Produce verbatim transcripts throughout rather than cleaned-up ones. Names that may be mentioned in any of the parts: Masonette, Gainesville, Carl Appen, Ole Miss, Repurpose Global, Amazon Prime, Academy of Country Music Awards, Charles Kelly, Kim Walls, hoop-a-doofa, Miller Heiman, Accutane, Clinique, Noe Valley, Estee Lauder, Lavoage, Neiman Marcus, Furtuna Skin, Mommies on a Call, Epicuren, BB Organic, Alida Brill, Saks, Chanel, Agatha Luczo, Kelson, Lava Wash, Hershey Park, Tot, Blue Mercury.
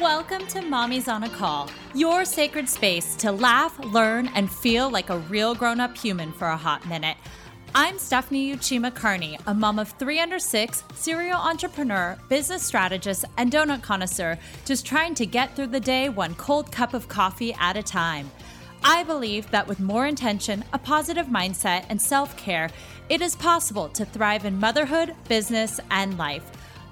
Welcome to Mommies on a Call, your sacred space to laugh, learn, and feel like a real grown-up human for a hot minute. I'm Stephanie Uchima-Carney, a mom of three under six, serial entrepreneur, business strategist, and donut connoisseur, just trying to get through the day one cold cup of coffee at a time. I believe that with more intention, a positive mindset, and self-care, it is possible to thrive in motherhood, business, and life.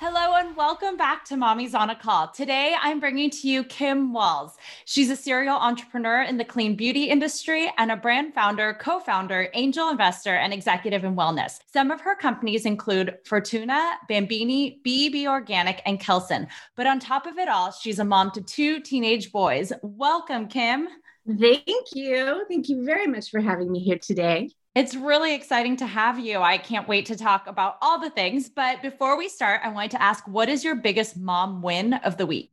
Hello and welcome back to Mommies on a Call. Today, I'm bringing to you Kim Walls. She's a serial entrepreneur in the clean beauty industry and a brand founder, co-founder, angel investor, and executive in wellness. Some of her companies include Furtuna, Bambini, B B Organic, and Kelson. But on top of it all, she's a mom to two teenage boys. Welcome, Kim. Thank you. Thank you very much for having me here today. It's really exciting to have you. I can't wait to talk about all the things. But before we start, I wanted to ask, what is your biggest mom win of the week?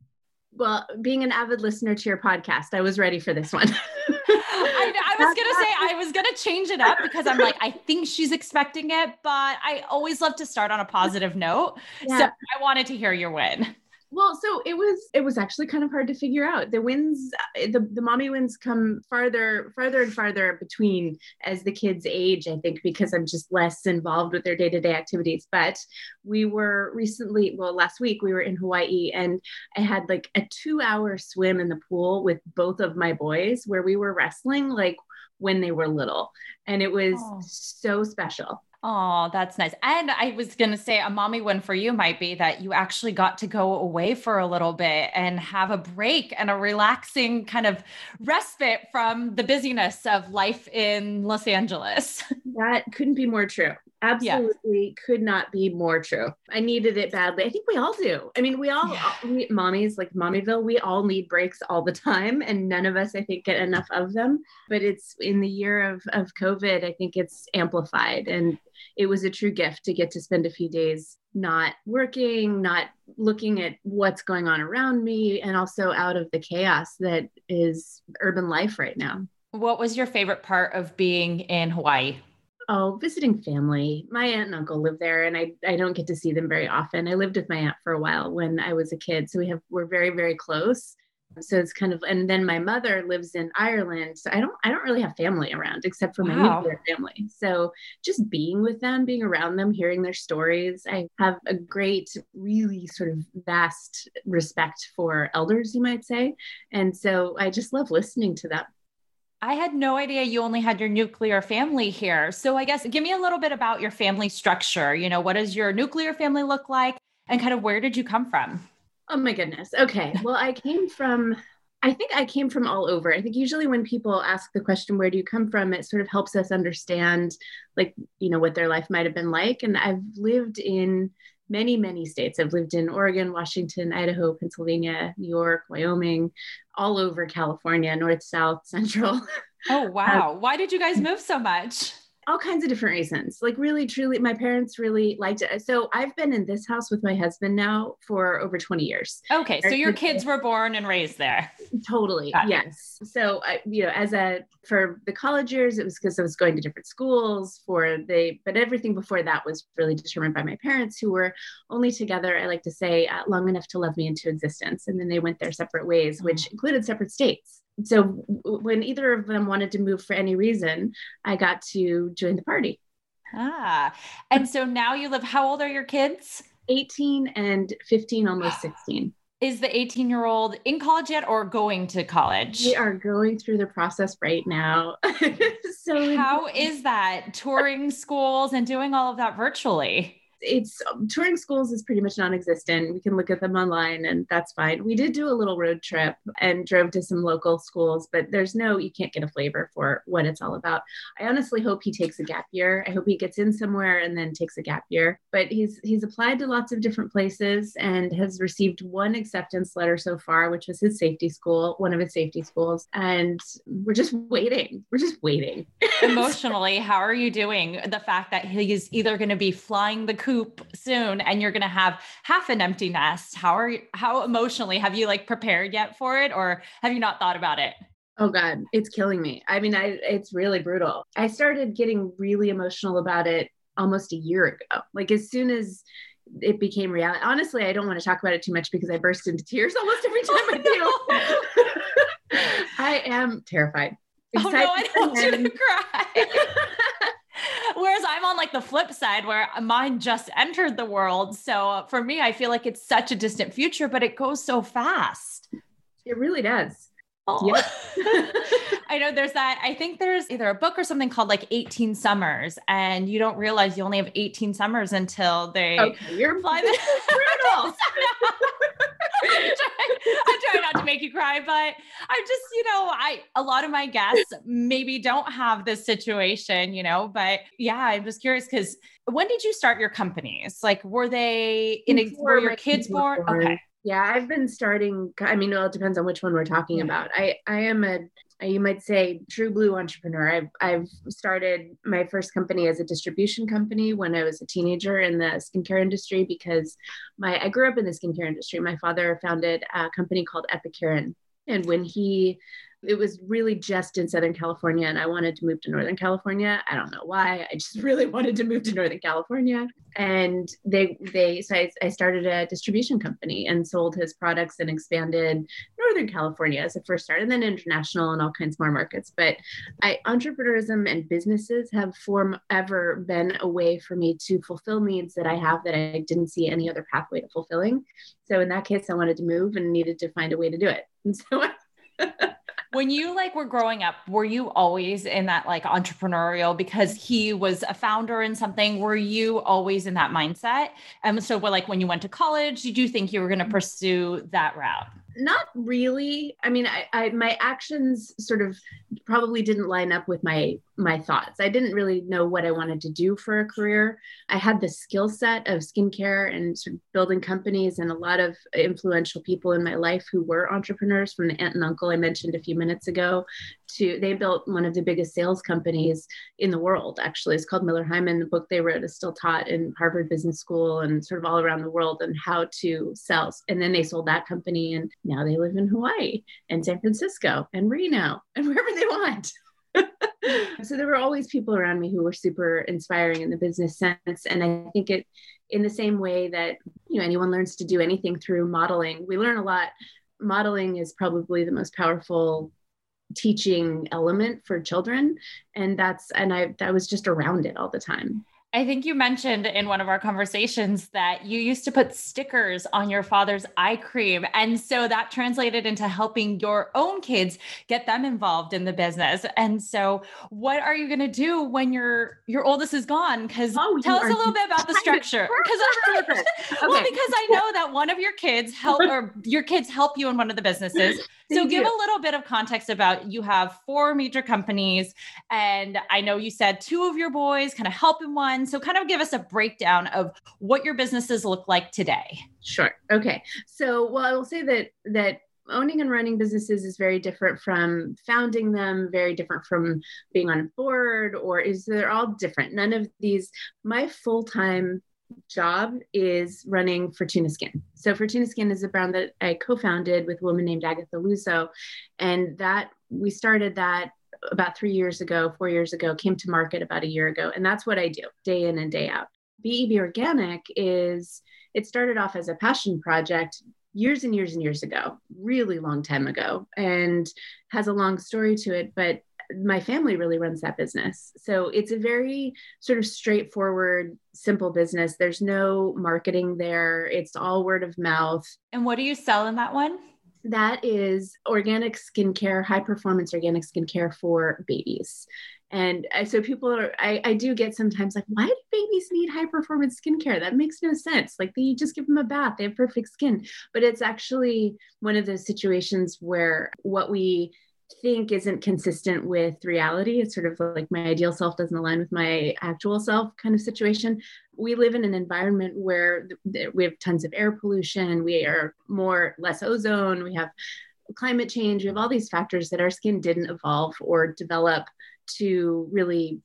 Well, being an avid listener to your podcast, I was ready for this one. I, I was going to say, I was going to change it up because I'm like, I think she's expecting it, but I always love to start on a positive note. Yeah. So I wanted to hear your win. Well, so it was, it was actually kind of hard to figure out. The wins, the, the mommy wins come farther, farther and farther between as the kids age, I think, because I'm just less involved with their day-to-day activities. But we were recently, well, last week we were in Hawaii and I had like a two hour swim in the pool with both of my boys where we were wrestling like when they were little. And it was oh. so special. Oh, that's nice. And I was going to say a mommy win for you might be that you actually got to go away for a little bit and have a break and a relaxing kind of respite from the busyness of life in Los Angeles. That couldn't be more true. Absolutely yeah. Could not be more true. I needed it badly. I think we all do. I mean, we all, yeah. we, mommies like Mommyville, we all need breaks all the time and none of us, I think, get enough of them, but it's in the year of, of COVID, I think it's amplified and it was a true gift to get to spend a few days not working, not looking at what's going on around me and also out of the chaos that is urban life right now. What was your favorite part of being in Hawaii? Oh, visiting family. My aunt and uncle live there and I, I don't get to see them very often. I lived with my aunt for a while when I was a kid. So we have, we're very, very close. So it's kind of, and then my mother lives in Ireland. So I don't, I don't really have family around except for my wow. nuclear family. So just being with them, being around them, hearing their stories. I have a great, really sort of vast respect for elders, you might say. And so I just love listening to them. I had no idea you only had your nuclear family here. So I guess give me a little bit about your family structure. You know, what does your nuclear family look like and kind of where did you come from? Oh my goodness. Okay. Well, I came from, I think I came from all over. I think usually when people ask the question, where do you come from? It sort of helps us understand like, you know, what their life might've been like. And I've lived in many, many states. I've lived in Oregon, Washington, Idaho, Pennsylvania, New York, Wyoming, all over California, north, south, central. Oh, wow. Um, Why did you guys move so much? All kinds of different reasons. Like really, truly, my parents really liked it. So I've been in this house with my husband now for over twenty years. Okay. So your kids were born and raised there. Totally. Got yes. It. So, I, you know, as a, for the college years, it was because I was going to different schools for the, but everything before that was really determined by my parents who were only together, I like to say, uh, long enough to love me into existence. And then they went their separate ways, mm-hmm. which included separate states. So when either of them wanted to move for any reason, I got to join the party. Ah, and so now you live, how old are your kids? eighteen and fifteen, almost sixteen. Is the eighteen year old in college yet or going to college? We are going through the process right now. So how is that? Touring schools and doing all of that virtually? it's touring schools is pretty much non-existent. We can look at them online and that's fine. We did do a little road trip and drove to some local schools, but there's no, you can't get a flavor for what it's all about. I honestly hope he takes a gap year. I hope he gets in somewhere and then takes a gap year, but he's, he's applied to lots of different places and has received one acceptance letter so far, which was his safety school, one of his safety schools. And we're just waiting. We're just waiting. Emotionally, how are you doing? The fact that he is either going to be flying the coop soon and you're going to have half an empty nest. How are you, how emotionally have you like prepared yet for it, or have you not thought about it? Oh God, it's killing me. I mean, I, it's really brutal. I started getting really emotional about it almost a year ago. Like as soon as it became reality, honestly, I don't want to talk about it too much because I burst into tears almost every time oh, I do. No. I am terrified. Excited. Oh no, I don't want you to cry. Whereas I'm on like the flip side where mine just entered the world. So for me, I feel like it's such a distant future, but it goes so fast. It really does. Oh. Yeah. I know there's that. I think there's either a book or something called like eighteen summers, and you don't realize you only have eighteen summers until they okay, you're fly the brutal. I'm trying, I'm trying not to make you cry, but I'm just, you know, I, a lot of my guests maybe don't have this situation, you know, but yeah, I'm just curious. Cause when did you start your companies? Like, were they in, a, were your kids born? Okay. Yeah. I've been starting, I mean, well, it depends on which one we're talking about. I, I am a, you might say, true blue entrepreneur. I've, I've started my first company as a distribution company when I was a teenager in the skincare industry, because my, I grew up in the skincare industry. My father founded a company called Epicuren. And when he, it was really just in Southern California, and I wanted to move to Northern California. I don't know why. I just really wanted to move to Northern California. And they, they, so I, I started a distribution company and sold his products and expanded Northern California as a first start, and then international and all kinds more markets. But I, entrepreneurism and businesses have forever been a way for me to fulfill needs that I have that I didn't see any other pathway to fulfilling. So in that case, I wanted to move and needed to find a way to do it. And so I, when you like were growing up, were you always in that like entrepreneurial, because he was a founder in something, were you always in that mindset? And so like when you went to college, did you think you were going to pursue that route? Not really. I mean, I, I, my actions sort of probably didn't line up with my, my thoughts. I didn't really know what I wanted to do for a career. I had the skill set of skincare and sort of building companies and a lot of influential people in my life who were entrepreneurs, from the aunt and uncle I mentioned a few minutes ago to, they built one of the biggest sales companies in the world, actually. It's called Miller Heiman. The book they wrote is still taught in Harvard Business School and sort of all around the world, and how to sell. And then they sold that company, and now they live in Hawaii and San Francisco and Reno and wherever they want. So there were always people around me who were super inspiring in the business sense. And I think it, in the same way that, you know, anyone learns to do anything through modeling, we learn a lot. Modeling is probably the most powerful teaching element for children. And that's, and I, that was just around it all the time. I think you mentioned in one of our conversations that you used to put stickers on your father's eye cream. And so that translated into helping your own kids, get them involved in the business. And so what are you going to do when your, your oldest is gone? Cause oh, tell us a little bit about the structure. Cause okay. Well, because I know that one of your kids help, or your kids help you in one of the businesses. So give you a little bit of context about, you have four major companies, and I know you said two of your boys kind of help in one. So kind of give us a breakdown of what your businesses look like today. Sure. Okay. So, well, I will say that, that owning and running businesses is very different from founding them, very different from being on a board, or is they're all different. None of these, my full-time job is running Furtuna Skin. So Furtuna Skin is a brand that I co-founded with a woman named Agatha Luczo. And that we started that about three years ago, four years ago, came to market about a year ago. And that's what I do day in and day out. B B Organic is, it started off as a passion project years and years and years ago, really long time ago, and has a long story to it, but my family really runs that business. So it's a very sort of straightforward, simple business. There's no marketing there. It's all word of mouth. And what do you sell in that one? That is organic skincare, high performance organic skincare for babies. And I, so people are, I, I do get sometimes like, why do babies need high performance skincare? That makes no sense. Like, you just give them a bath, they have perfect skin. But it's actually one of those situations where what we think isn't consistent with reality. It's sort of like my ideal self doesn't align with my actual self kind of situation. We live in an environment where we have tons of air pollution. We are more, less ozone. We have climate change. We have all these factors that our skin didn't evolve or develop to really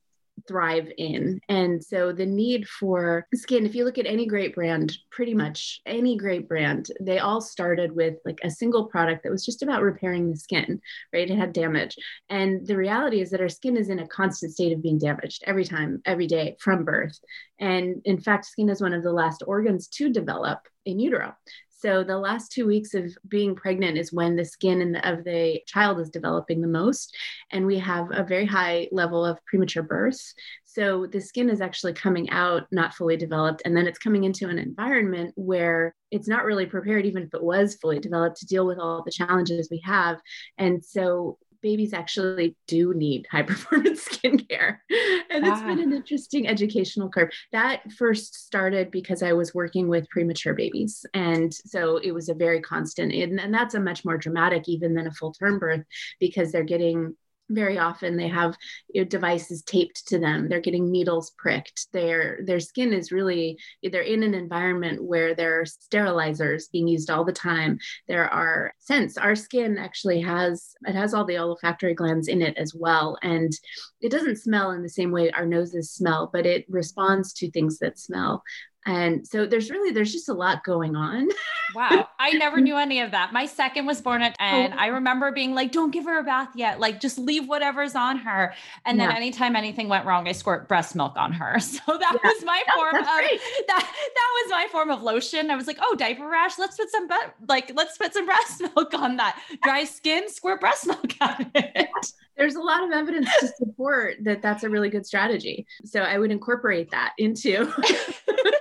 thrive in. And so the need for skin, if you look at any great brand, pretty much any great brand, they all started with like a single product that was just about repairing the skin, right? It had damage. And the reality is that our skin is in a constant state of being damaged every time, every day from birth. And in fact, skin is one of the last organs to develop in utero. So the last two weeks of being pregnant is when the skin in the, of the child is developing the most. And we have a very high level of premature birth. So the skin is actually coming out, not fully developed. And then it's coming into an environment where it's not really prepared, even if it was fully developed, to deal with all the challenges we have. And so babies actually do need high performance skincare. And it's ah. been an interesting educational curve. That first started because I was working with premature babies. And so it was a very constant, and, and that's a much more dramatic even than a full term birth, because they're getting, very often they have, you know, devices taped to them. They're getting needles pricked. Their, their skin is really, they're in an environment where there are sterilizers being used all the time. There are scents. Our skin actually has, it has all the olfactory glands in it as well. And it doesn't smell in the same way our noses smell, but it responds to things that smell. And so there's really, there's just a lot going on. Wow. I never knew any of that. My second was born at, and I remember being like, don't give her a bath yet. Like, just leave whatever's on her. And yeah. then anytime anything went wrong, I squirt breast milk on her. So that yeah. was my form That's of great. that. That was my form of lotion. I was like, oh, diaper rash. Let's put some, like, let's put some breast milk on that. Dry skin, squirt breast milk on it. There's a lot of evidence to support that that's a really good strategy. So I would incorporate that into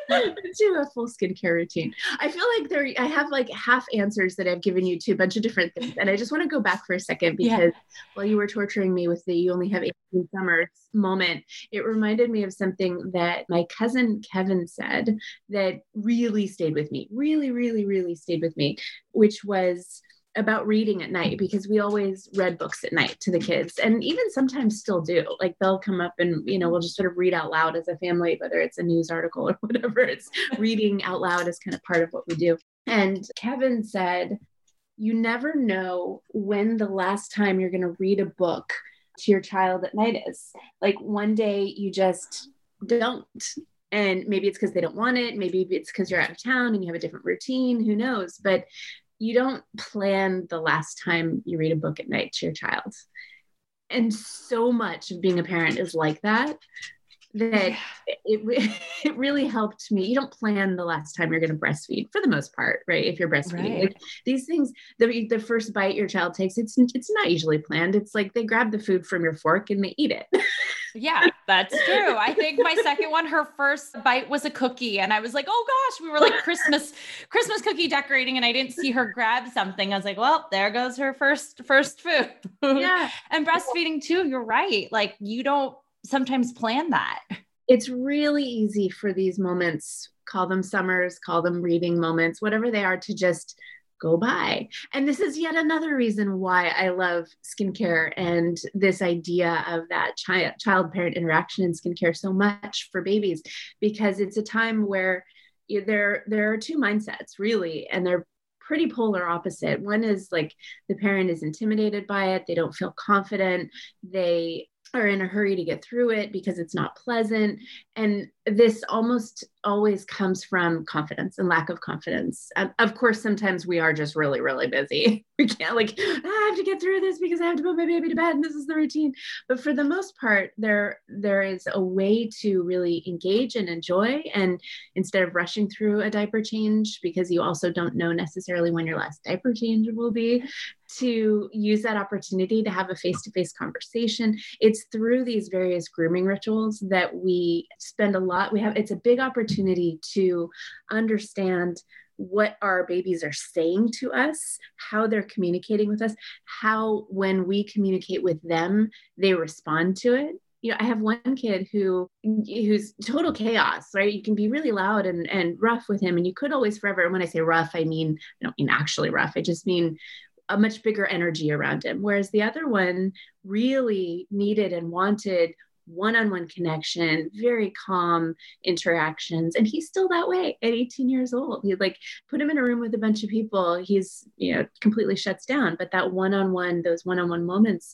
into a full skincare routine. I feel like there, I have like half answers that I've given you to a bunch of different things. And I just want to go back for a second because yeah. while you were torturing me with the, you only have eighteen summers moment, it reminded me of something that my cousin Kevin said that really stayed with me, really, really, really stayed with me, which was about reading at night, because we always read books at night to the kids, and even sometimes still do. Like, they'll come up and, you know, we'll just sort of read out loud as a family, whether it's a news article or whatever. It's reading out loud is kind of part of what we do. And Kevin said, you never know when the last time you're going to read a book to your child at night is. Like, one day you just don't. And maybe it's because they don't want it. Maybe it's because you're out of town and you have a different routine, who knows? But you don't plan the last time you read a book at night to your child. And so much of being a parent is like that, that it, it really helped me. You don't plan the last time you're going to breastfeed, for the most part, right? If you're breastfeeding, right. Like, these things, the, the first bite your child takes, it's, it's not usually planned. It's like they grab the food from your fork and they eat it. Yeah, that's true. I think my second one, her first bite was a cookie. And I was like, oh gosh, we were like Christmas, Christmas cookie decorating. And I didn't see her grab something. I was like, well, there goes her first, first food. Yeah. And breastfeeding too. You're right. Like, you don't sometimes plan that. It's really easy for these moments, call them summers, call them reading moments, whatever they are, to just go by. And this is yet another reason why I love skincare and this idea of that chi- child-parent interaction in skincare so much for babies, because it's a time where you, there, there are two mindsets really, and they're pretty polar opposite. One is like the parent is intimidated by it. They don't feel confident. They are in a hurry to get through it because it's not pleasant. And this almost always comes from confidence and lack of confidence. Um, of course, sometimes we are just really, really busy. We can't like, ah, I have to get through this because I have to put my baby to bed and this is the routine. But for the most part, there, there is a way to really engage and enjoy. And instead of rushing through a diaper change, because you also don't know necessarily when your last diaper change will be, to use that opportunity to have a face-to-face conversation. It's through these various grooming rituals that we spend a lot. We have, it's a big opportunity to understand what our babies are saying to us, how they're communicating with us, how, when we communicate with them, they respond to it. you know, I have one kid who who's total chaos, right? You can be really loud and, and rough with him, and you could always forever. And when I say rough, I mean, I don't mean actually rough. I just mean a much bigger energy around him. Whereas the other one really needed and wanted one-on-one connection, very calm interactions. And he's still that way at eighteen years old. You like put him in a room with a bunch of people, he's, you know, completely shuts down. But that one-on-one, those one-on-one moments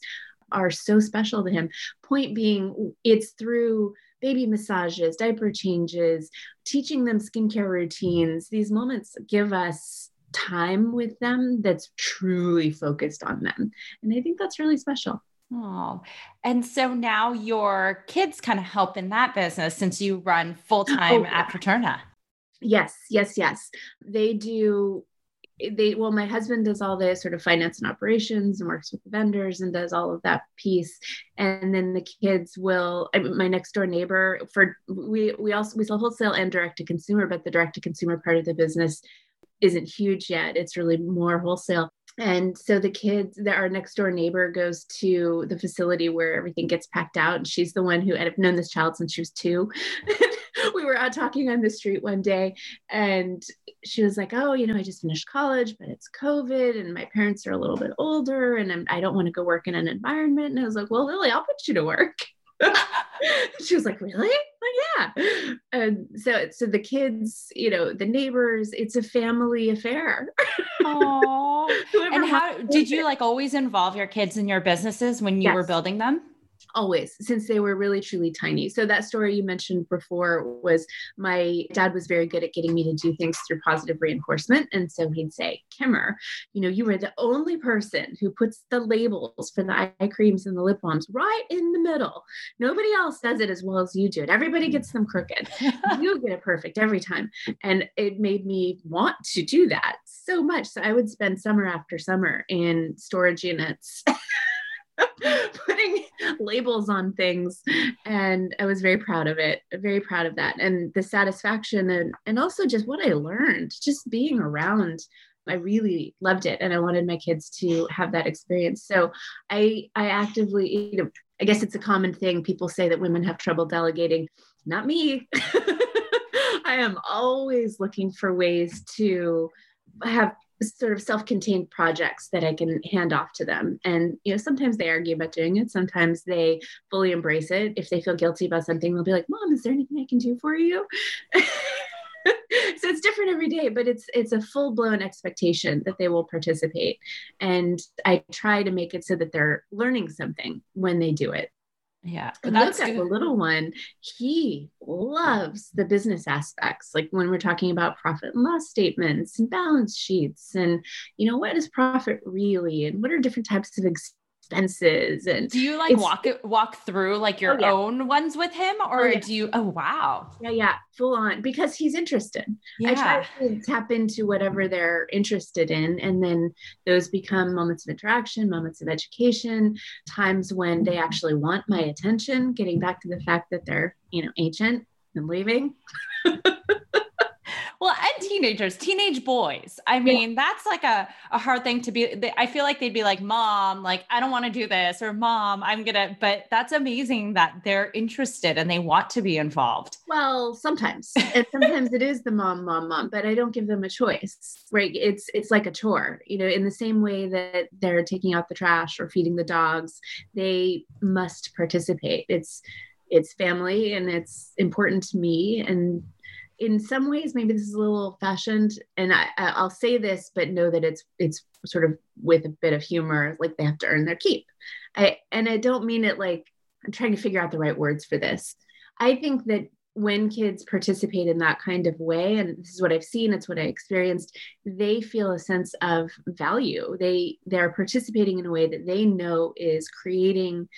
are so special to him. Point being, it's through baby massages, diaper changes, teaching them skincare routines. These moments give us time with them that's truly focused on them. And I think that's really special. Oh, and so now your kids kind of help in that business since you run full-time oh, at Furtuna. Yes, yes, yes. They do. They, well, my husband does all the sort of finance and operations and works with the vendors and does all of that piece. And then the kids will, I mean, my next door neighbor for, we, we also, we sell wholesale and direct to consumer, but the direct to consumer part of the business isn't huge yet. It's really more wholesale. And so the kids, that our next door neighbor goes to the facility where everything gets packed out. And she's the one who, I've known this child since she was two. We were out talking on the street one day and she was like, oh, you know, I just finished college, but it's COVID and my parents are a little bit older and I'm, I don't want to go work in an environment. And I was like, well, Lily, I'll put you to work. She was like, really? Like, yeah. And so, so the kids, you know, the neighbors, it's a family affair. Oh, and how did you like always involve your kids in your businesses when you yes. were building them? Always, since they were really, truly tiny. So that story you mentioned before was my dad was very good at getting me to do things through positive reinforcement. And so he'd say, Kimmer, you know, you were the only person who puts the labels for the eye creams and the lip balms right in the middle. Nobody else does it as well as you do it. Everybody gets them crooked. You get it perfect every time. And it made me want to do that so much. So I would spend summer after summer in storage units putting labels on things. And I was very proud of it, very proud of that. And the satisfaction and, and also just what I learned, just being around, I really loved it. And I wanted my kids to have that experience. So I, I actively, you know, I guess it's a common thing. People say that women have trouble delegating. Not me. I am always looking for ways to have sort of self-contained projects that I can hand off to them. And, you know, sometimes they argue about doing it. Sometimes they fully embrace it. If they feel guilty about something, they'll be like, Mom, is there anything I can do for you? So it's different every day, but it's, it's a full-blown expectation that they will participate. And I try to make it so that they're learning something when they do it. Yeah. But that's good. The little one, he loves the business aspects. Like when we're talking about profit and loss statements and balance sheets and, you know, what is profit really? And what are different types of expenses? And do you like walk walk through like your oh, yeah. own ones with him or oh, yeah. do you, oh, wow. Yeah. Yeah. Full on, because he's interested. Yeah. I try to tap into whatever they're interested in. And then those become moments of interaction, moments of education, times when they actually want my attention, getting back to the fact that they're, you know, ancient and leaving. Well, and teenagers, teenage boys. I mean, yeah. that's like a, a hard thing to be. They, I feel like they'd be like, Mom, like, I don't want to do this, or Mom, I'm going to, but that's amazing that they're interested and they want to be involved. Well, sometimes, and sometimes it is the mom, mom, mom, but I don't give them a choice, right? It's, it's like a chore, you know, in the same way that they're taking out the trash or feeding the dogs, they must participate. It's, it's family and it's important to me. And in some ways, maybe this is a little old fashioned and I, I'll say this, but know that it's, it's sort of with a bit of humor, like they have to earn their keep. I, and I don't mean it like I'm trying to figure out the right words for this. I think that when kids participate in that kind of way, and this is what I've seen, it's what I experienced, they feel a sense of value. They, they're participating in a way that they know is creating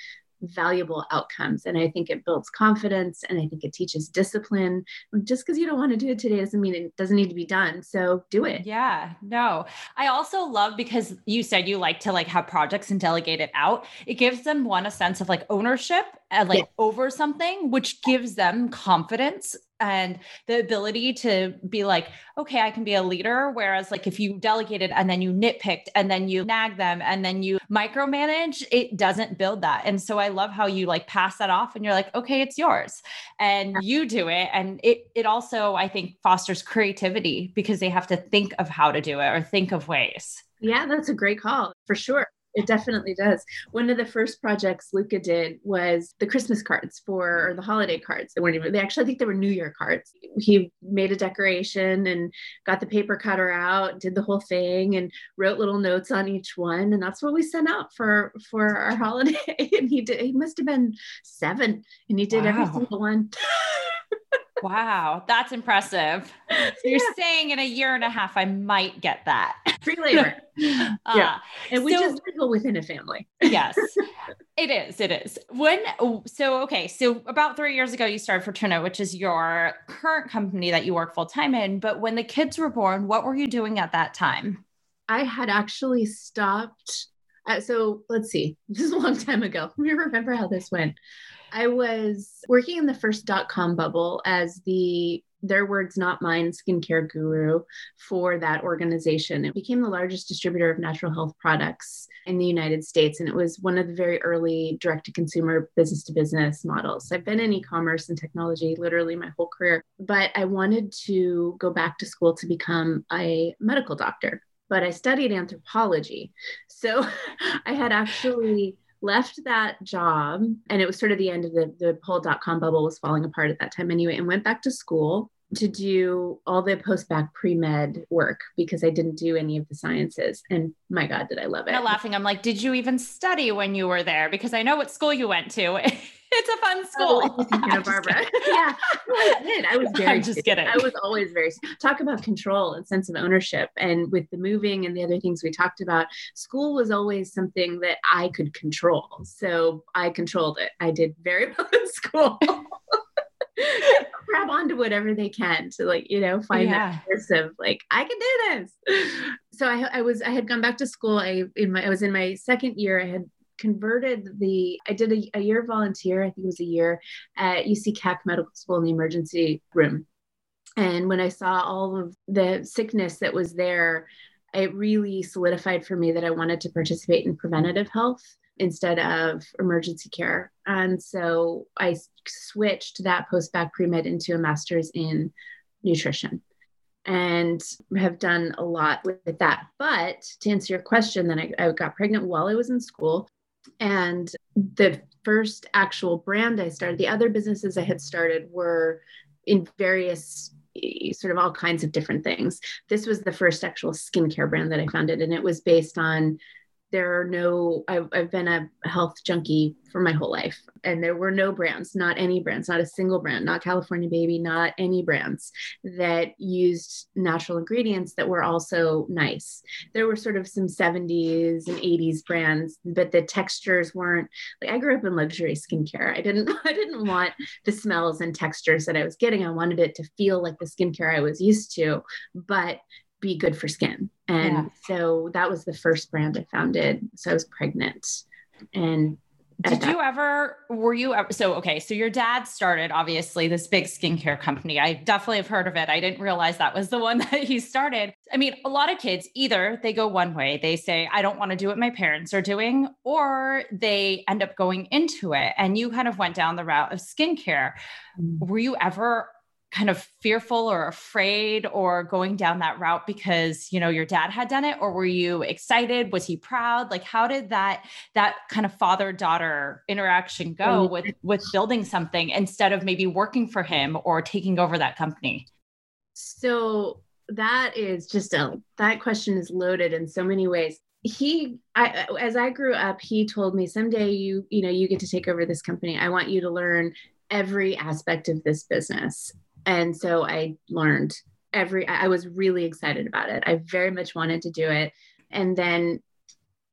valuable outcomes. And I think it builds confidence and I think it teaches discipline. Just because you don't want to do it today doesn't mean it doesn't need to be done. So do it. Yeah, no. I also love, because you said you like to like have projects and delegate it out. It gives them one, a sense of like ownership and like yeah. over something, which gives them confidence and the ability to be like, okay, I can be a leader. Whereas like if you delegated and then you nitpicked and then you nag them and then you micromanage, it doesn't build that. And so I love how you like pass that off and you're like, okay, it's yours and you do it. And it, it also, I think, fosters creativity because they have to think of how to do it or think of ways. Yeah, that's a great call for sure. It definitely does. One of the first projects Luca did was the Christmas cards for, or the holiday cards. They weren't even, they actually, I think they were New Year cards. He made a decoration and got the paper cutter out, did the whole thing and wrote little notes on each one. And that's what we sent out for, for our holiday. And he did, he must've been seven and he did wow. every single one. Wow. That's impressive. So you're yeah. saying in a year and a half, I might get that. Free labor. uh, yeah. And which so, is legal within a family. Yes, it is. It is. When, so, okay. So about three years ago, you started Furtuna, which is your current company that you work full time in. But when the kids were born, what were you doing at that time? I had actually stopped. Uh, so let's see, this is a long time ago. Let me remember how this went. I was working in the first dot-com bubble as the, their words, not mine, skincare guru for that organization. It became the largest distributor of natural health products in the United States. And it was one of the very early direct-to-consumer business-to-business models. I've been in e-commerce and technology literally my whole career, but I wanted to go back to school to become a medical doctor. But I studied anthropology. So I had actually left that job, and it was sort of the end of the, the whole dot-com bubble was falling apart at that time anyway, and went back to school to do all the post-bac pre-med work because I didn't do any of the sciences. And my God, did I love it. I'm laughing. I'm like, did you even study when you were there? Because I know what school you went to. It's a fun school. Oh, Santa Barbara. Yeah, well, I did. I was very I'm just kidding. I was always very, talk about control and sense of ownership. And with the moving and the other things we talked about, school was always something that I could control. So I controlled it. I did very well in school. Grab onto whatever they can to like, you know, find yeah. that source of like, I can do this. So I, I was, I had gone back to school. I, in my, I was in my second year. I had converted the, I did a, a year volunteer, I think it was a year at U C C A C Medical School in the emergency room. And when I saw all of the sickness that was there, it really solidified for me that I wanted to participate in preventative health instead of emergency care. And so I switched that post-bac pre-med into a master's in nutrition and have done a lot with that. But to answer your question, then I, I got pregnant while I was in school. And the first actual brand I started, the other businesses I had started were in various sort of all kinds of different things. This was the first actual skincare brand that I founded. And it was based on, there are no, I've, I've been a health junkie for my whole life. And there were no brands, not any brands, not a single brand, not California Baby, not any brands that used natural ingredients that were also nice. There were sort of some seventies and eighties brands, but the textures weren't, like I grew up in luxury skincare. I didn't, I didn't want the smells and textures that I was getting. I wanted it to feel like the skincare I was used to, but be good for skin. And yeah. so that was the first brand I founded. So I was pregnant. And did that- you ever, were you ever, so, okay. So your dad started obviously this big skincare company. I definitely have heard of it. I didn't realize that was the one that he started. I mean, a lot of kids, either they go one way, they say, I don't want to do what my parents are doing, or they end up going into it. And you kind of went down the route of skincare. Mm-hmm. Were you ever kind of fearful or afraid or going down that route because, you know, your dad had done it, or were you excited? Was he proud? Like, how did that, that kind of father-daughter interaction go with, with building something instead of maybe working for him or taking over that company? So that is just a, that question is loaded in so many ways. He, I, as I grew up, he told me someday you, you know, you get to take over this company. I want you to learn every aspect of this business. And so I learned every, I was really excited about it. I very much wanted to do it. And then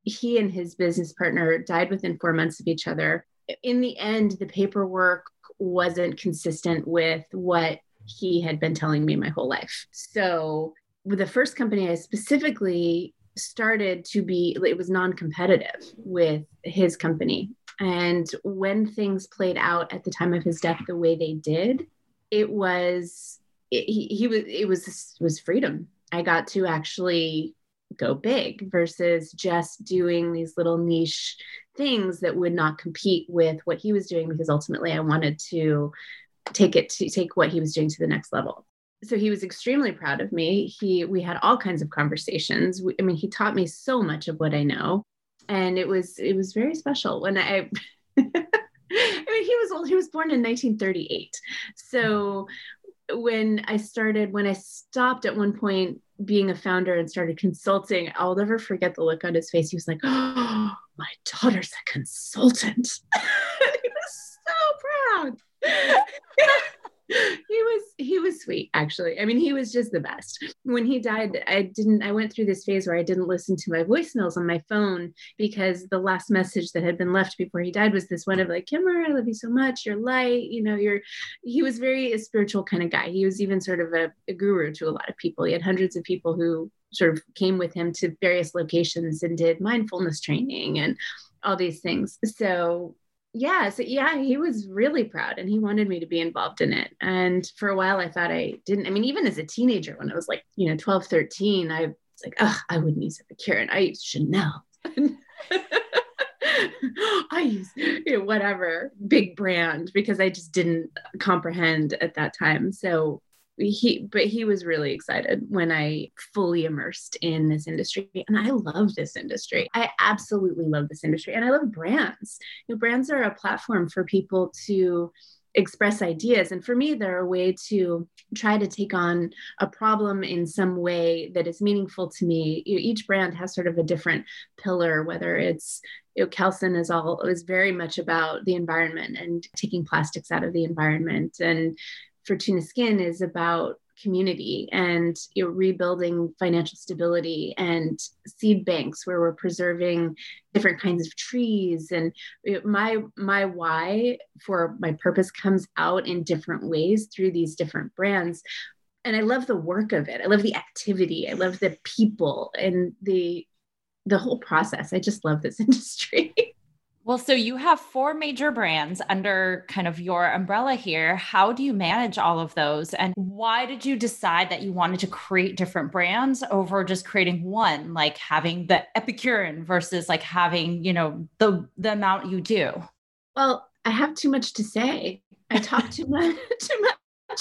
he and his business partner died within four months of each other. In the end, the paperwork wasn't consistent with what he had been telling me my whole life. So with the first company I specifically started to be, it was non-competitive with his company. And when things played out at the time of his death, the way they did, it was, it, he, he was, it was, was freedom. I got to actually go big versus just doing these little niche things that would not compete with what he was doing, because ultimately I wanted to take it to take what he was doing to the next level. So he was extremely proud of me. He, we had all kinds of conversations. We, I mean, he taught me so much of what I know, and it was, it was very special when I, I mean, he was old. He was born in nineteen thirty-eight. So when I started, when I stopped at one point being a founder and started consulting, I'll never forget the look on his face. He was like, "Oh, my daughter's a consultant." He was so proud. He was, he was sweet, actually. I mean, he was just the best. When he died, I didn't, I went through this phase where I didn't listen to my voicemails on my phone, because the last message that had been left before he died was this one of like, "Kimmer, I love you so much. You're light, you know, you're," he was very a spiritual kind of guy. He was even sort of a, a guru to a lot of people. He had hundreds of people who sort of came with him to various locations and did mindfulness training and all these things. So Yeah. So yeah, he was really proud, and he wanted me to be involved in it. And for a while I thought I didn't, I mean, even as a teenager, when I was like, you know, twelve, thirteen, I was like, "Oh, I wouldn't use Epicuren. I use Chanel." I use, you know, whatever big brand, because I just didn't comprehend at that time. So he, but he was really excited when I fully immersed in this industry. And I love this industry. I absolutely love this industry. And I love brands. You know, brands are a platform for people to express ideas. And for me, they're a way to try to take on a problem in some way that is meaningful to me. You know, each brand has sort of a different pillar, whether it's, you know, Kelson is all, is very much about the environment and taking plastics out of the environment, and Furtuna Skin is about community and, you know, rebuilding financial stability, and seed banks where we're preserving different kinds of trees. And my, my why for my purpose comes out in different ways through these different brands. And I love the work of it. I love the activity. I love the people and the, the whole process. I just love this industry. Well, so you have four major brands under kind of your umbrella here. How do you manage all of those? And why did you decide that you wanted to create different brands over just creating one, like having the Epicuren versus like having, you know, the, the amount you do? Well, I have too much to say. I talk too much, too much.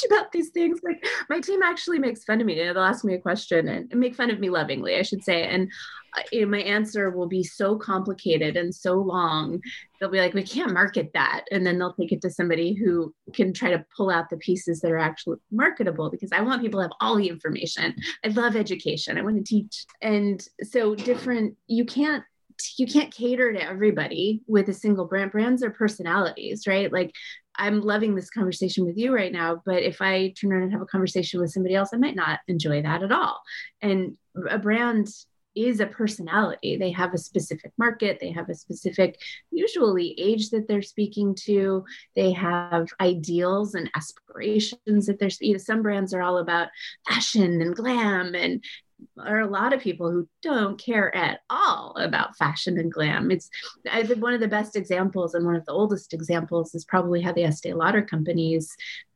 about these things. Like, my team actually makes fun of me. You know, they'll ask me a question and, and make fun of me lovingly, I should say. And uh, you know, my answer will be so complicated and so long. They'll be like, "We can't market that." And then they'll take it to somebody who can try to pull out the pieces that are actually marketable, because I want people to have all the information. I love education. I want to teach. And so different, you can't, you can't cater to everybody with a single brand. Brands are personalities, right? Like, I'm loving this conversation with you right now, but if I turn around and have a conversation with somebody else, I might not enjoy that at all. And a brand is a personality. They have a specific market. They have a specific, usually, age that they're speaking to. They have ideals and aspirations that they're, you know, some brands are all about fashion and glam, and there are a lot of people who don't care at all about fashion and glam. It's, I think, one of the best examples, and one of the oldest examples, is probably how the Estee Lauder companies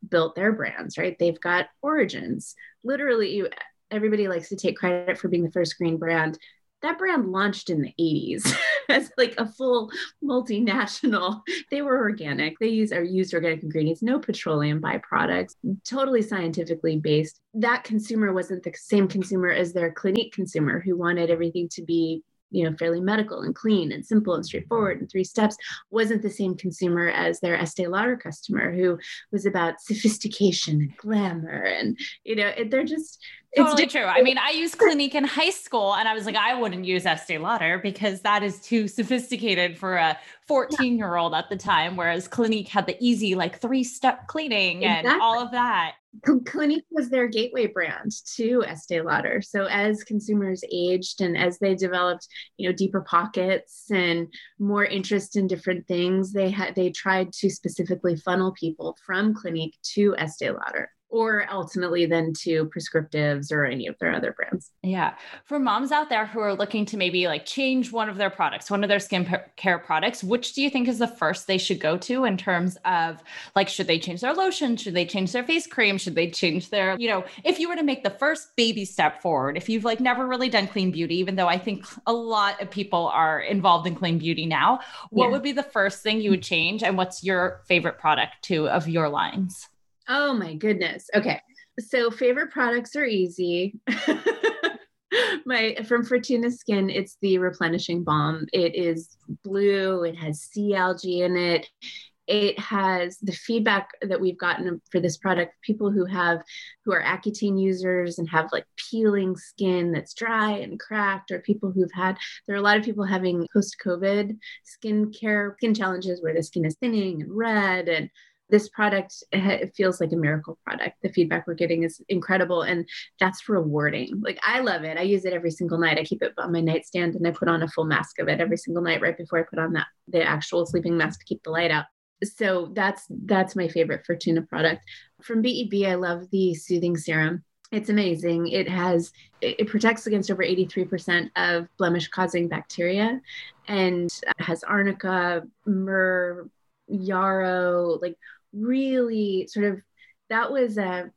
built their brands, right? They've got origins. Literally, everybody likes to take credit for being the first green brand. That brand launched in the eighties as like a full multinational. They were organic. They use or used organic ingredients, no petroleum byproducts, totally scientifically based. That consumer wasn't the same consumer as their Clinique consumer, who wanted everything to be, you know, fairly medical and clean and simple and straightforward and three steps. Wasn't the same consumer as their Estee Lauder customer, who was about sophistication and glamour. And, you know, it, they're just, it's totally true. I mean, I used Clinique in high school, and I was like, I wouldn't use Estee Lauder because that is too sophisticated for a fourteen year old at the time. Whereas Clinique had the easy, like, three step cleaning exactly. and all of that. Clinique was their gateway brand to Estee Lauder. So as consumers aged and as they developed, you know, deeper pockets and more interest in different things, they had, they tried to specifically funnel people from Clinique to Estee Lauder. or ultimately then to Prescriptives or any of their other brands. Yeah. For moms out there who are looking to maybe like change one of their products, one of their skincare products, which do you think is the first they should go to in terms of like, should they change their lotion? Should they change their face cream? Should they change their, you know, if you were to make the first baby step forward, if you've like never really done clean beauty, even though I think a lot of people are involved in clean beauty now, what yeah. would be the first thing you would change? And what's your favorite product too of your lines? Oh my goodness. Okay. So favorite products are easy. My, from Furtuna Skin, it's the replenishing balm. It is blue. It has sea algae in it. It has the feedback that we've gotten for this product, people who have, who are Accutane users and have like peeling skin that's dry and cracked, or people who've had, there are a lot of people having post-COVID skincare, skin challenges where the skin is thinning and red, and this product, it feels like a miracle product. The feedback we're getting is incredible. And that's rewarding. Like, I love it. I use it every single night. I keep it on my nightstand and I put on a full mask of it every single night right before I put on that, the actual sleeping mask to keep the light out. So that's, that's my favorite Furtuna product. From B E B, I love the soothing serum. It's amazing. It has, it protects against over eighty-three percent of blemish causing bacteria and has arnica, myrrh, yarrow, like really sort of, that was a,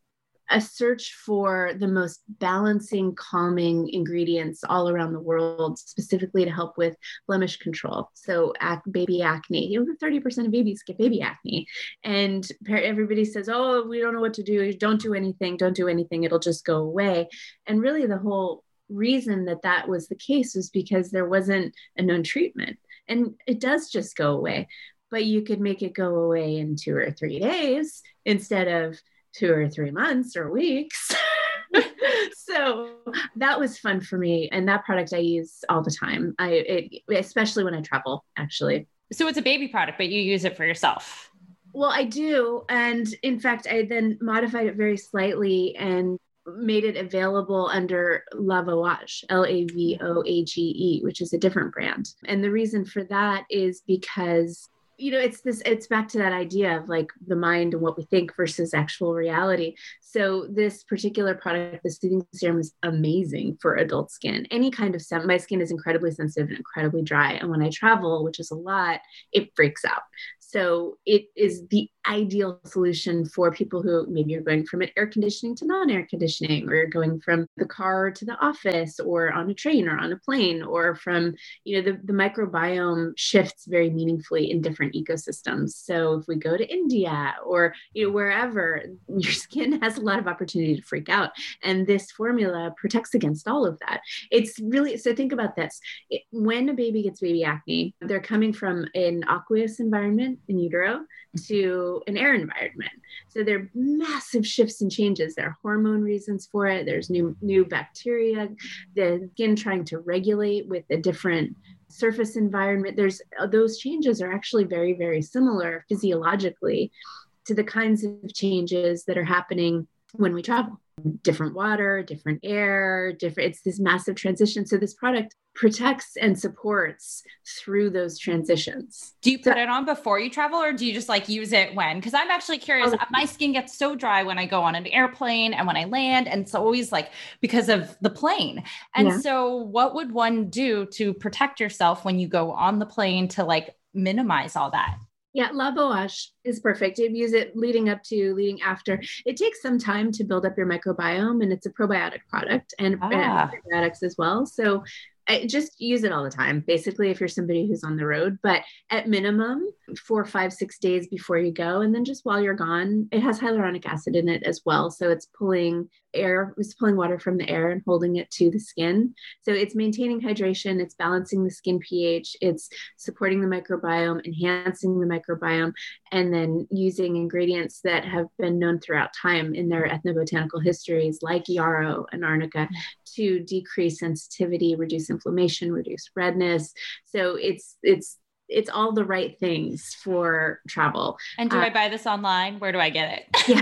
a search for the most balancing, calming ingredients all around the world, specifically to help with blemish control. So ac- baby acne, you know, thirty percent of babies get baby acne. And everybody says, oh, we don't know what to do. Don't do anything. Don't do anything. It'll just go away. And really the whole reason that that was the case was because there wasn't a known treatment, and it does just go away. But you could make it go away in two or three days instead of two or three months or weeks. So that was fun for me. And that product I use all the time. I, it, especially when I travel, actually. So it's a baby product, but you use it for yourself. Well, I do. And in fact, I then modified it very slightly and made it available under Lava Wash, L A V O A G E, which is a different brand. And the reason for that is because, you know, it's this, it's back to that idea of like the mind and what we think versus actual reality. So this particular product, the soothing serum, is amazing for adult skin. Any kind of sun, my skin is incredibly sensitive and incredibly dry. And when I travel, which is a lot, it breaks out. So it is the ideal solution for people who maybe are going from air conditioning to non-air conditioning, or you're going from the car to the office, or on a train or on a plane, or from, you know, the, the microbiome shifts very meaningfully in different ecosystems. So if we go to India or, you know, wherever, your skin has a lot of opportunity to freak out. And this formula protects against all of that. It's really, so think about this. It, when a baby gets baby acne, they're coming from an aqueous environment in utero to an air environment. So there are massive shifts and changes. There are hormone reasons for it. There's new, new bacteria, the skin trying to regulate with a different surface environment. There's, those changes are actually very, very similar physiologically to the kinds of changes that are happening when we travel. Different water, different air, different, it's this massive transition. So this product protects and supports through those transitions. Do you put so, it on before you travel, or do you just like use it when? Because I'm actually curious, oh, my skin gets so dry when I go on an airplane and when I land. And it's always like because of the plane. And yeah. So what would one do to protect yourself when you go on the plane to like minimize all that? Yeah, Lavoage is perfect. You use it leading up to, leading after. It takes some time to build up your microbiome, and it's a probiotic product and ah. probiotics as well. So I just use it all the time, basically, if you're somebody who's on the road, but at minimum four, five, six days before you go. And then just while you're gone, it has hyaluronic acid in it as well. So it's pulling air, it's pulling water from the air and holding it to the skin. So it's maintaining hydration. It's balancing the skin pH. It's supporting the microbiome, enhancing the microbiome, and then using ingredients that have been known throughout time in their ethnobotanical histories, like yarrow and arnica, to decrease sensitivity, reduce inflammation, reduce redness. So it's, it's, it's all the right things for travel. And do uh, I buy this online? Where do I get it? Yeah.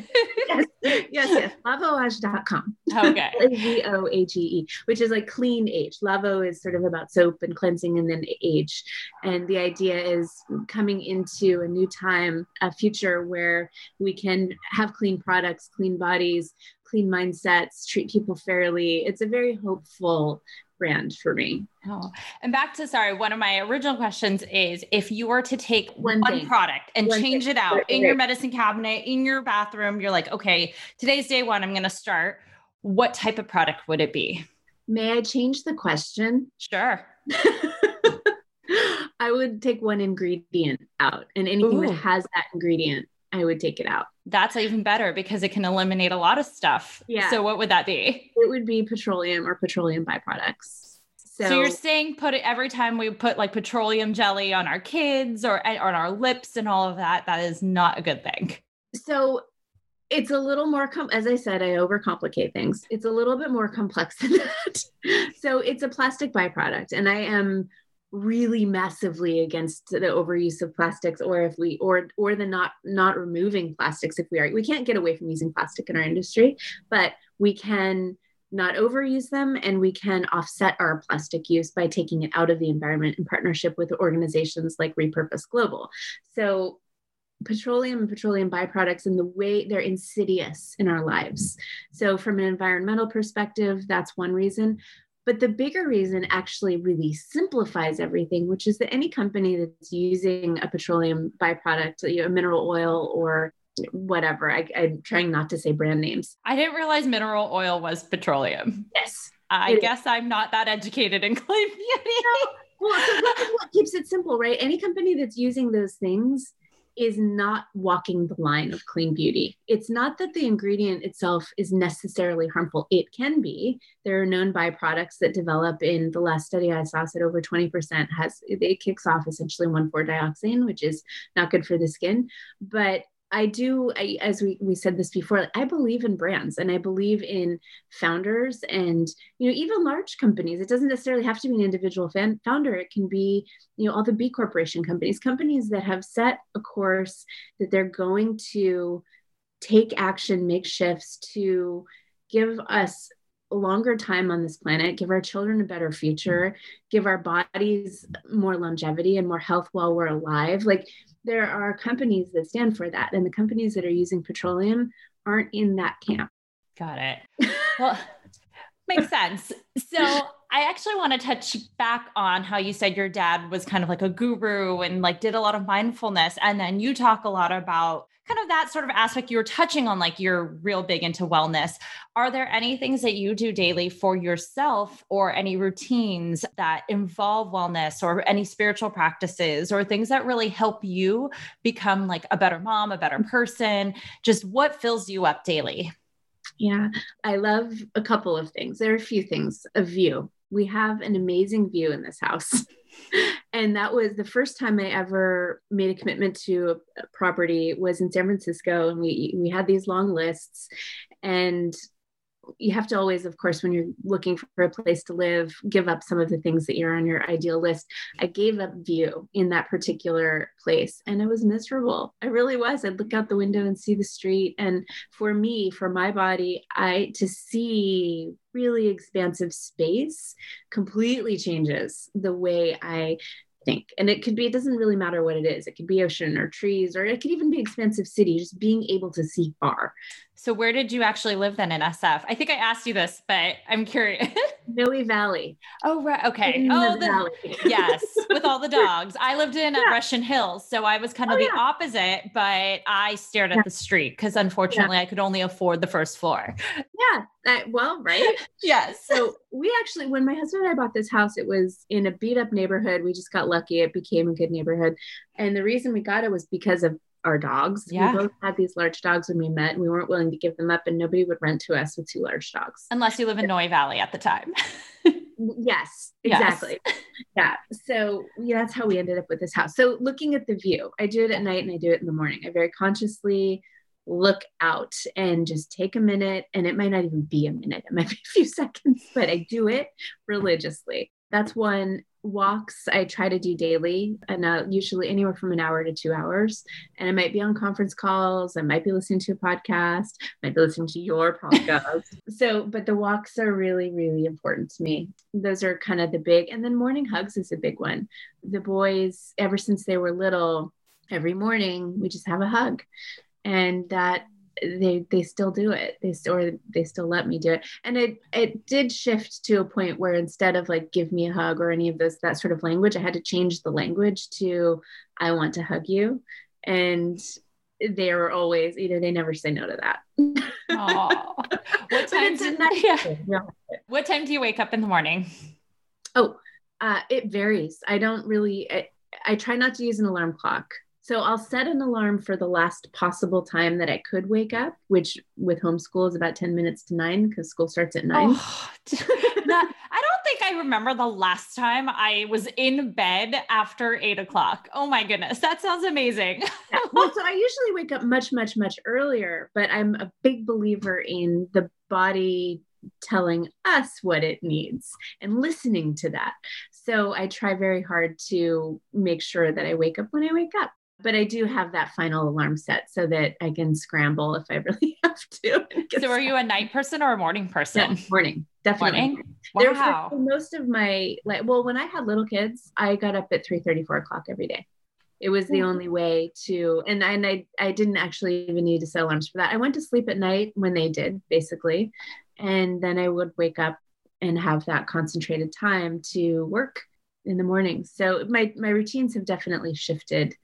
Yes. yes, yes. Lavoage dot com. Okay. L A V O A G E, which is like clean age. Lavo is sort of about soap and cleansing and then age. And the idea is coming into a new time, a future where we can have clean products, clean bodies, clean mindsets, treat people fairly. It's a very hopeful brand for me. Oh, and back to, sorry, one of my original questions is, if you were to take one, one product and one change thing. it out right, in right. your medicine cabinet, in your bathroom, you're like, okay, today's day one, I'm going to start. What type of product would it be? May I change the question? Sure. I would take one ingredient out, and anything Ooh. that has that ingredient, I would take it out. That's even better because it can eliminate a lot of stuff. Yeah. So what would that be? It would be petroleum or petroleum byproducts. So, so you're saying put it every time we put like petroleum jelly on our kids or, or on our lips and all of that, that is not a good thing. So it's a little more, com- as I said, I overcomplicate things. It's a little bit more complex than that. So it's a plastic byproduct, and I am really massively against the overuse of plastics, or if we, or, or the not, not removing plastics. If we are, we can't get away from using plastic in our industry, but we can not overuse them, and we can offset our plastic use by taking it out of the environment in partnership with organizations like Repurpose Global. So petroleum and petroleum byproducts, and the way they're insidious in our lives. So from an environmental perspective, that's one reason. But the bigger reason actually really simplifies everything, which is that any company that's using a petroleum byproduct, you know, mineral oil or whatever, I, I'm trying not to say brand names. I didn't realize mineral oil was petroleum. Yes. I it guess is. I'm not that educated in clean beauty. No. Well, so this is what keeps it simple, right? Any company that's using those things is not walking the line of clean beauty. It's not that the ingredient itself is necessarily harmful. It can be. There are known byproducts that develop. In the last study I saw, said over twenty percent has, it kicks off essentially one four dioxane, which is not good for the skin. But I do, I, as we, we said this before, I believe in brands, and I believe in founders, and, you know, even large companies. It doesn't necessarily have to be an individual fan, founder. It can be, you know, all the B Corporation companies, companies that have set a course that they're going to take action, make shifts to give us a longer time on this planet, give our children a better future, give our bodies more longevity and more health while we're alive. Like, there are companies that stand for that, and the companies that are using petroleum aren't in that camp. Got it. Well, makes sense. So I actually want to touch back on how you said your dad was kind of like a guru and like did a lot of mindfulness. And then you talk a lot about kind of that sort of aspect you were touching on, like you're real big into wellness. Are there any things that you do daily for yourself, or any routines that involve wellness, or any spiritual practices, or things that really help you become like a better mom, a better person? Just what fills you up daily? Yeah, I love a couple of things. There are a few things. A view. We have an amazing view in this house. And that was the first time I ever made a commitment to a property, was in San Francisco. And we, we had these long lists, and you have to always, of course, when you're looking for a place to live, give up some of the things that you're on your ideal list. I gave up view in that particular place, and I was miserable. I really was. I'd look out the window and see the street. And for me, for my body, I, to see really expansive space completely changes the way I think. And it could be, it doesn't really matter what it is. It could be ocean or trees, or it could even be expansive city, just being able to see far. So where did you actually live then in S F? I think I asked you this, but I'm curious. Noe Valley. Oh, right. Okay. Oh, the, yes. With all the dogs. I lived in yeah. Russian Hills. So I was kind of oh, the yeah. opposite, but I stared at yeah. the street because unfortunately yeah. I could only afford the first floor. Yeah. That, well, right. Yes. So we actually, when my husband and I bought this house, it was in a beat up neighborhood. We just got lucky. It became a good neighborhood. And the reason we got it was because of our dogs. Yeah. We both had these large dogs when we met, and we weren't willing to give them up, and nobody would rent to us with two large dogs. Unless you live in Noe Valley at the time. Yes, exactly. Yes. Yeah. So yeah, that's how we ended up with this house. So looking at the view, I do it at night and I do it in the morning. I very consciously look out and just take a minute, and it might not even be a minute. It might be a few seconds, but I do it religiously. That's one. Walks I try to do daily, and uh, usually anywhere from an hour to two hours. And I might be on conference calls. I might be listening to a podcast. I might be listening to your podcast. So, but the walks are really, really important to me. Those are kind of the big, and then morning hugs is a big one. The boys, ever since they were little, every morning we just have a hug, and that they, they still do it. They still, or they still let me do it. And it, it did shift to a point where instead of like, give me a hug or any of those, that sort of language, I had to change the language to, I want to hug you. And they were always, you know, they never say no to that. What time, do, nice yeah. Yeah. What time do you wake up in the morning? Oh, uh, it varies. I don't really, I, I try not to use an alarm clock. So I'll set an alarm for the last possible time that I could wake up, which with homeschool is about ten minutes to nine because school starts at nine. Oh, not, I don't think I remember the last time I was in bed after eight o'clock. Oh my goodness. That sounds amazing. Yeah. Well, so I usually wake up much, much, much earlier, but I'm a big believer in the body telling us what it needs and listening to that. So I try very hard to make sure that I wake up when I wake up. But I do have that final alarm set so that I can scramble if I really have to. So are you a night person or a morning person? No, morning, definitely. Morning? Wow. Therefore, most of my, like, well, when I had little kids, I got up at three thirty, four o'clock every day. It was the only way to, and, and I, I didn't actually even need to set alarms for that. I went to sleep at night when they did, basically. And then I would wake up and have that concentrated time to work in the morning. So my, my routines have definitely shifted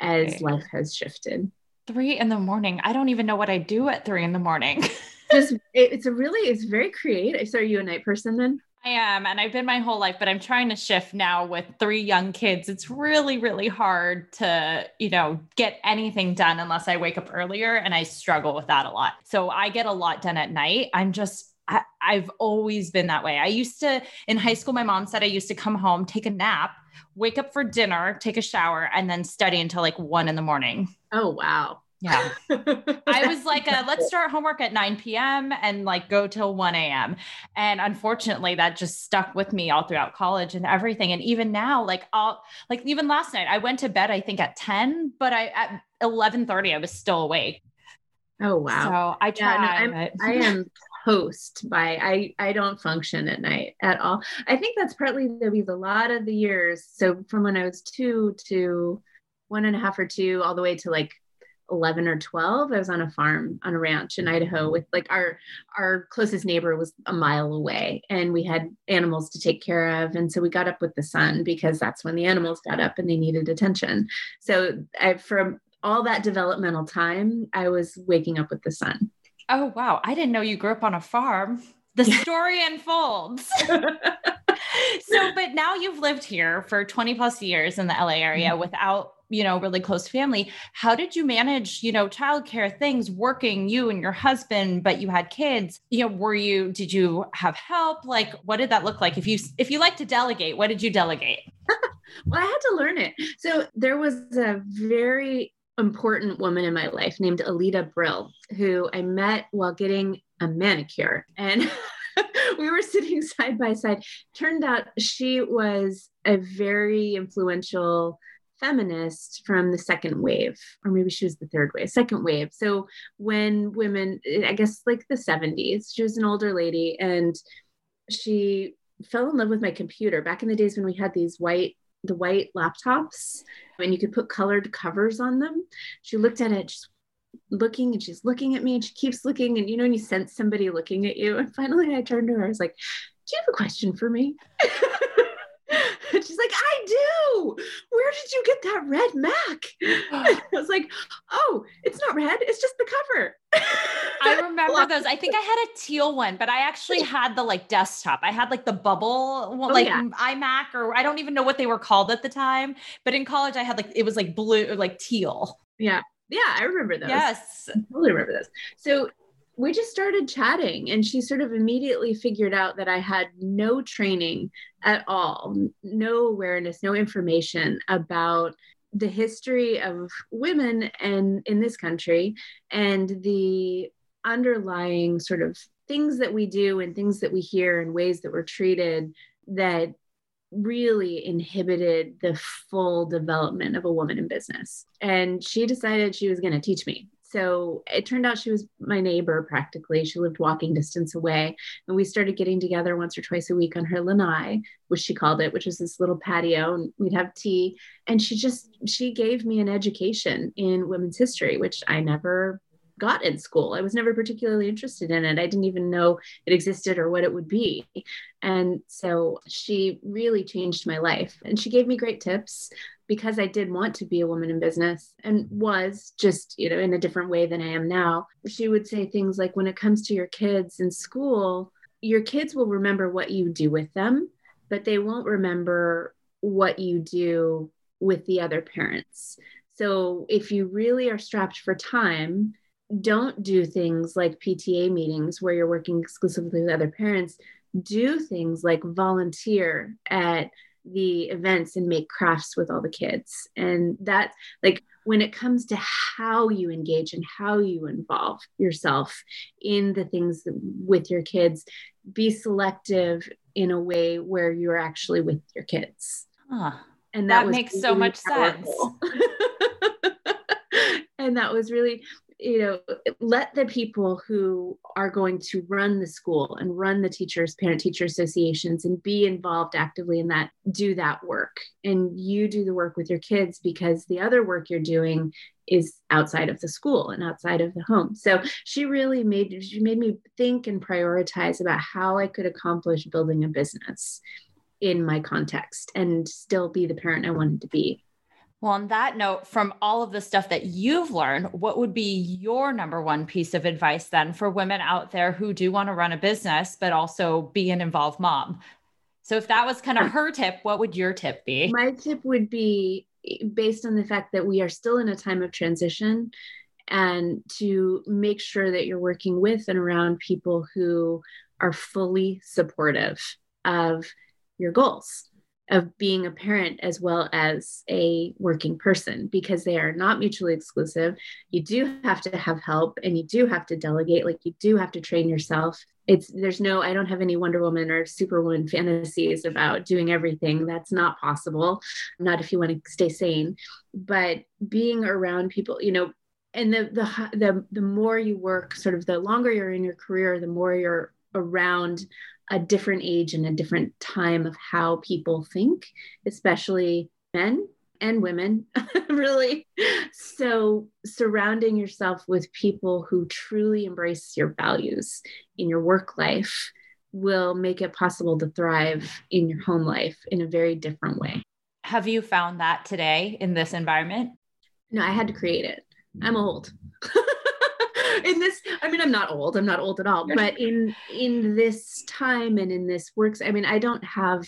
as life has shifted. Three in the morning. I don't even know what I do at three in the morning. Just it, it's a really, it's very creative. So are you a night person then? I am. And I've been my whole life, but I'm trying to shift now with three young kids. It's really, really hard to, you know, get anything done unless I wake up earlier, and I struggle with that a lot. So I get a lot done at night. I'm just I, I've always been that way. I used to, in high school, my mom said I used to come home, take a nap, wake up for dinner, take a shower, and then study until like one in the morning. Oh, wow. Yeah. I was like, a, let's start homework at nine p.m. and like go till one a.m. And unfortunately that just stuck with me all throughout college and everything. And even now, like all, like even last night I went to bed, I think at ten, but I, at eleven thirty, I was still awake. Oh, wow. So I try. Yeah, no, but... I am host by, I, I don't function at night at all. I think that's partly that we've a lot of the years. So from when I was two to one and a half or two, all the way to like eleven or twelve, I was on a farm on a ranch in Idaho with like our, our closest neighbor was a mile away, and we had animals to take care of. And so we got up with the sun because that's when the animals got up and they needed attention. So I, from all that developmental time, I was waking up with the sun. Oh, wow. I didn't know you grew up on a farm. The story unfolds. So, but now you've lived here for twenty plus years in the L A area without, you know, really close family. How did you manage, you know, childcare things, working, you and your husband, but you had kids, you know, were you, did you have help? Like, what did that look like? If you, if you like to delegate, what did you delegate? Well, I had to learn it. So there was a very important woman in my life named Alida Brill, who I met while getting a manicure. And we were sitting side by side. Turned out she was a very influential feminist from the second wave, or maybe she was the third wave, second wave. So when women, I guess like the seventies, she was an older lady, and she fell in love with my computer back in the days when we had these white the white laptops and you could put colored covers on them. She looked at it, she's looking and she's looking at me and she keeps looking. And, you know, and you sense somebody looking at you. And finally I turned to her, I was like, do you have a question for me? And she's like, I do. Where did you get that red Mac? I was like, oh, it's not red. It's just the cover. I remember those. I think I had a teal one, but I actually had the like desktop. I had like the bubble, well, oh, like yeah. iMac, or I don't even know what they were called at the time. But in college I had like, it was like blue, like teal. Yeah. Yeah. I remember those. Yes. I totally remember those. So we just started chatting, and she sort of immediately figured out that I had no training at all, no awareness, no information about the history of women and in this country and the underlying sort of things that we do and things that we hear and ways that we're treated that really inhibited the full development of a woman in business. And she decided she was going to teach me. So it turned out she was my neighbor practically. She lived walking distance away. And we started getting together once or twice a week on her lanai, which she called it, which is this little patio. And we'd have tea. And she just, she gave me an education in women's history, which I never got in school. I was never particularly interested in it. I didn't even know it existed or what it would be. And so she really changed my life. And she gave me great tips, because I did want to be a woman in business and was just, you know, in a different way than I am now. She would say things like, when it comes to your kids in school, your kids will remember what you do with them, but they won't remember what you do with the other parents. So if you really are strapped for time, don't do things like P T A meetings where you're working exclusively with other parents. Do things like volunteer at the events and make crafts with all the kids. And that's like, when it comes to how you engage and how you involve yourself in the things with your kids, be selective in a way where you're actually with your kids. Huh. And that, that was makes really so much powerful. Sense. And that was really, you know, let the people who are going to run the school and run the teachers, parent teacher associations, and be involved actively in that, do that work. And you do the work with your kids, because the other work you're doing is outside of the school and outside of the home. So she really made, she made me think and prioritize about how I could accomplish building a business in my context and still be the parent I wanted to be. Well, on that note, from all of the stuff that you've learned, what would be your number one piece of advice then for women out there who do want to run a business, but also be an involved mom? So if that was kind of her tip, what would your tip be? My tip would be, based on the fact that we are still in a time of transition, and to make sure that you're working with and around people who are fully supportive of your goals of being a parent as well as a working person, because they are not mutually exclusive. You do have to have help, and you do have to delegate. Like, you do have to train yourself. It's, there's no, I don't have any Wonder Woman or Superwoman fantasies about doing everything. That's not possible. Not if you want to stay sane, but being around people, you know, and the, the, the, the more you work, sort of the longer you're in your career, the more you're around a different age and a different time of how people think, especially men and women, really. So surrounding yourself with people who truly embrace your values in your work life will make it possible to thrive in your home life in a very different way. Have you found that today in this environment? No, I had to create it. I'm old. In this, I mean, I'm not old, I'm not old at all, but in, in this time and in this works, I mean, I don't have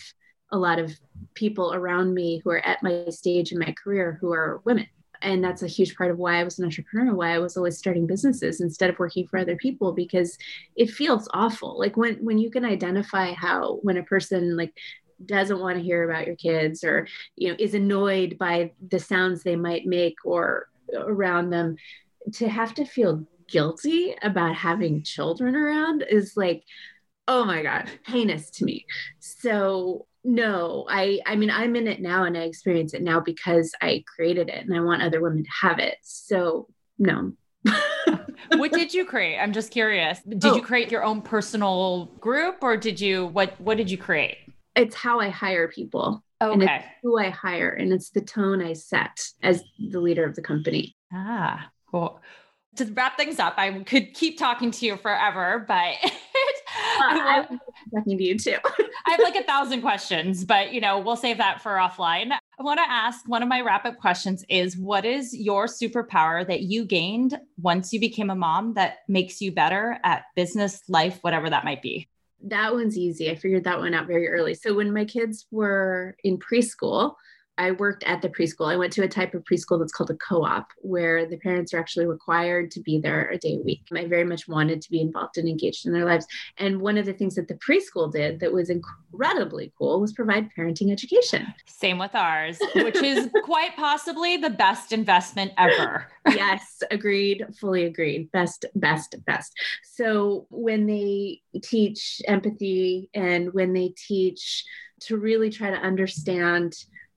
a lot of people around me who are at my stage in my career who are women. And that's a huge part of why I was an entrepreneur, why I was always starting businesses instead of working for other people, because it feels awful. Like when, when you can identify how, when a person like doesn't want to hear about your kids, or, you know, is annoyed by the sounds they might make or around them, to have to feel guilty about having children around is like, oh my God, heinous to me. So no, I, I mean, I'm in it now and I experience it now because I created it and I want other women to have it. So no. What did you create? I'm just curious. Did oh. you create your own personal group, or did you, what, what did you create? It's how I hire people. Okay. And it's who I hire. And it's the tone I set as the leader of the company. Ah, cool. To wrap things up, I could keep talking to you forever, but I love talking to you too. I have like a thousand questions, but you know, we'll save that for offline. I want to ask, one of my wrap up questions is, what is your superpower that you gained once you became a mom that makes you better at business, life, whatever that might be? That one's easy. I figured that one out very early. So when my kids were in preschool, I worked at the preschool. I went to a type of preschool that's called a co-op, where the parents are actually required to be there a day a week. I very much wanted to be involved and engaged in their lives. And one of the things that the preschool did that was incredibly cool was provide parenting education. Same with ours, which is quite possibly the best investment ever. Yes, agreed. Fully agreed. Best, best, best. So when they teach empathy, and when they teach to really try to understand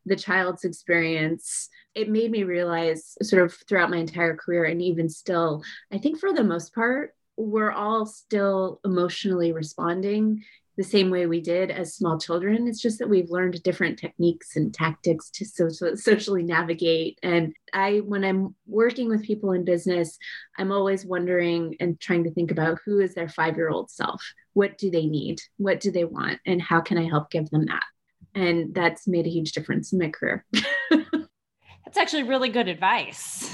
the child's experience. It made me realize sort of throughout my entire career, and even still, I think for the most part, we're all still emotionally responding the same way we did as small children. It's just that we've learned different techniques and tactics to so- so socially navigate. And I, when I'm working with people in business, I'm always wondering and trying to think about who is their five-year-old self? What do they need? What do they want? And how can I help give them that? And that's made a huge difference in my career. That's actually really good advice.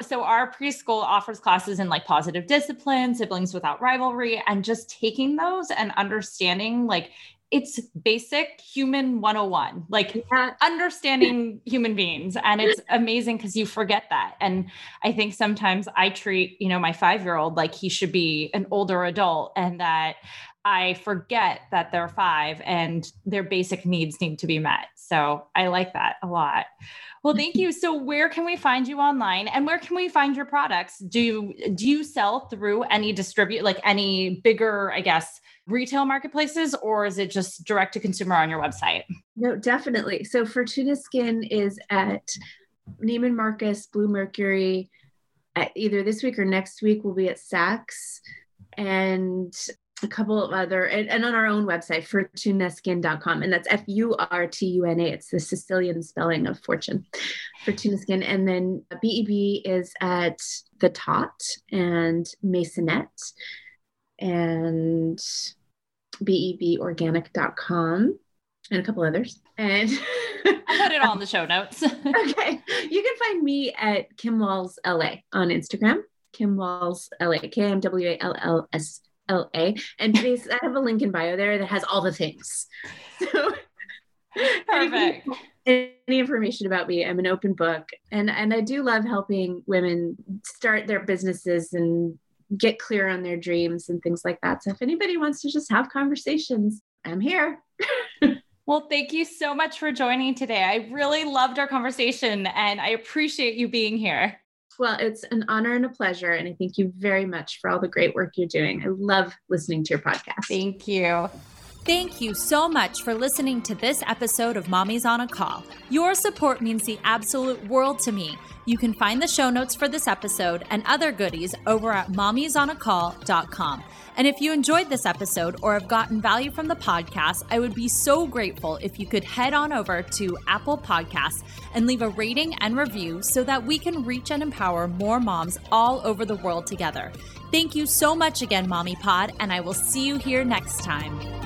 So our preschool offers classes in like positive discipline, siblings without rivalry, and just taking those and understanding like it's basic human one oh one, like yeah. understanding human beings. And it's amazing because you forget that. And I think sometimes I treat, you know, my five-year-old like he should be an older adult, and that I forget that they're five and their basic needs need to be met. So I like that a lot. Well, thank you. So where can we find you online, and where can we find your products? Do you, do you sell through any distribute, like any bigger, I guess, retail marketplaces, or is it just direct to consumer on your website? No, definitely. So Furtuna Skin is at Neiman Marcus, Blue Mercury. At either this week or next week, we'll be at Saks and a couple of other, and, and on our own website, furtuna skin dot com. And that's F U R T U N A. It's the Sicilian spelling of fortune, Furtuna Skin. And then B E B is at the Tot and Masonette and B E B organic dot com and a couple others. And I put it all in the show notes. Okay. You can find me at Kim Walls L A on Instagram, Kim Walls L A, K I M W A L L S L A. And please, I have a link in bio there that has all the things. So, perfect. Any, any information about me, I'm an open book. And, and I do love helping women start their businesses and get clear on their dreams and things like that. So if anybody wants to just have conversations, I'm here. Well, thank you so much for joining today. I really loved our conversation and I appreciate you being here. Well, it's an honor and a pleasure. And I thank you very much for all the great work you're doing. I love listening to your podcast. Thank you. Thank you so much for listening to this episode of Mommies on a Call. Your support means the absolute world to me. You can find the show notes for this episode and other goodies over at mommies on a call dot com. And if you enjoyed this episode or have gotten value from the podcast, I would be so grateful if you could head on over to Apple Podcasts and leave a rating and review so that we can reach and empower more moms all over the world together. Thank you so much again, Mommy Pod, and I will see you here next time.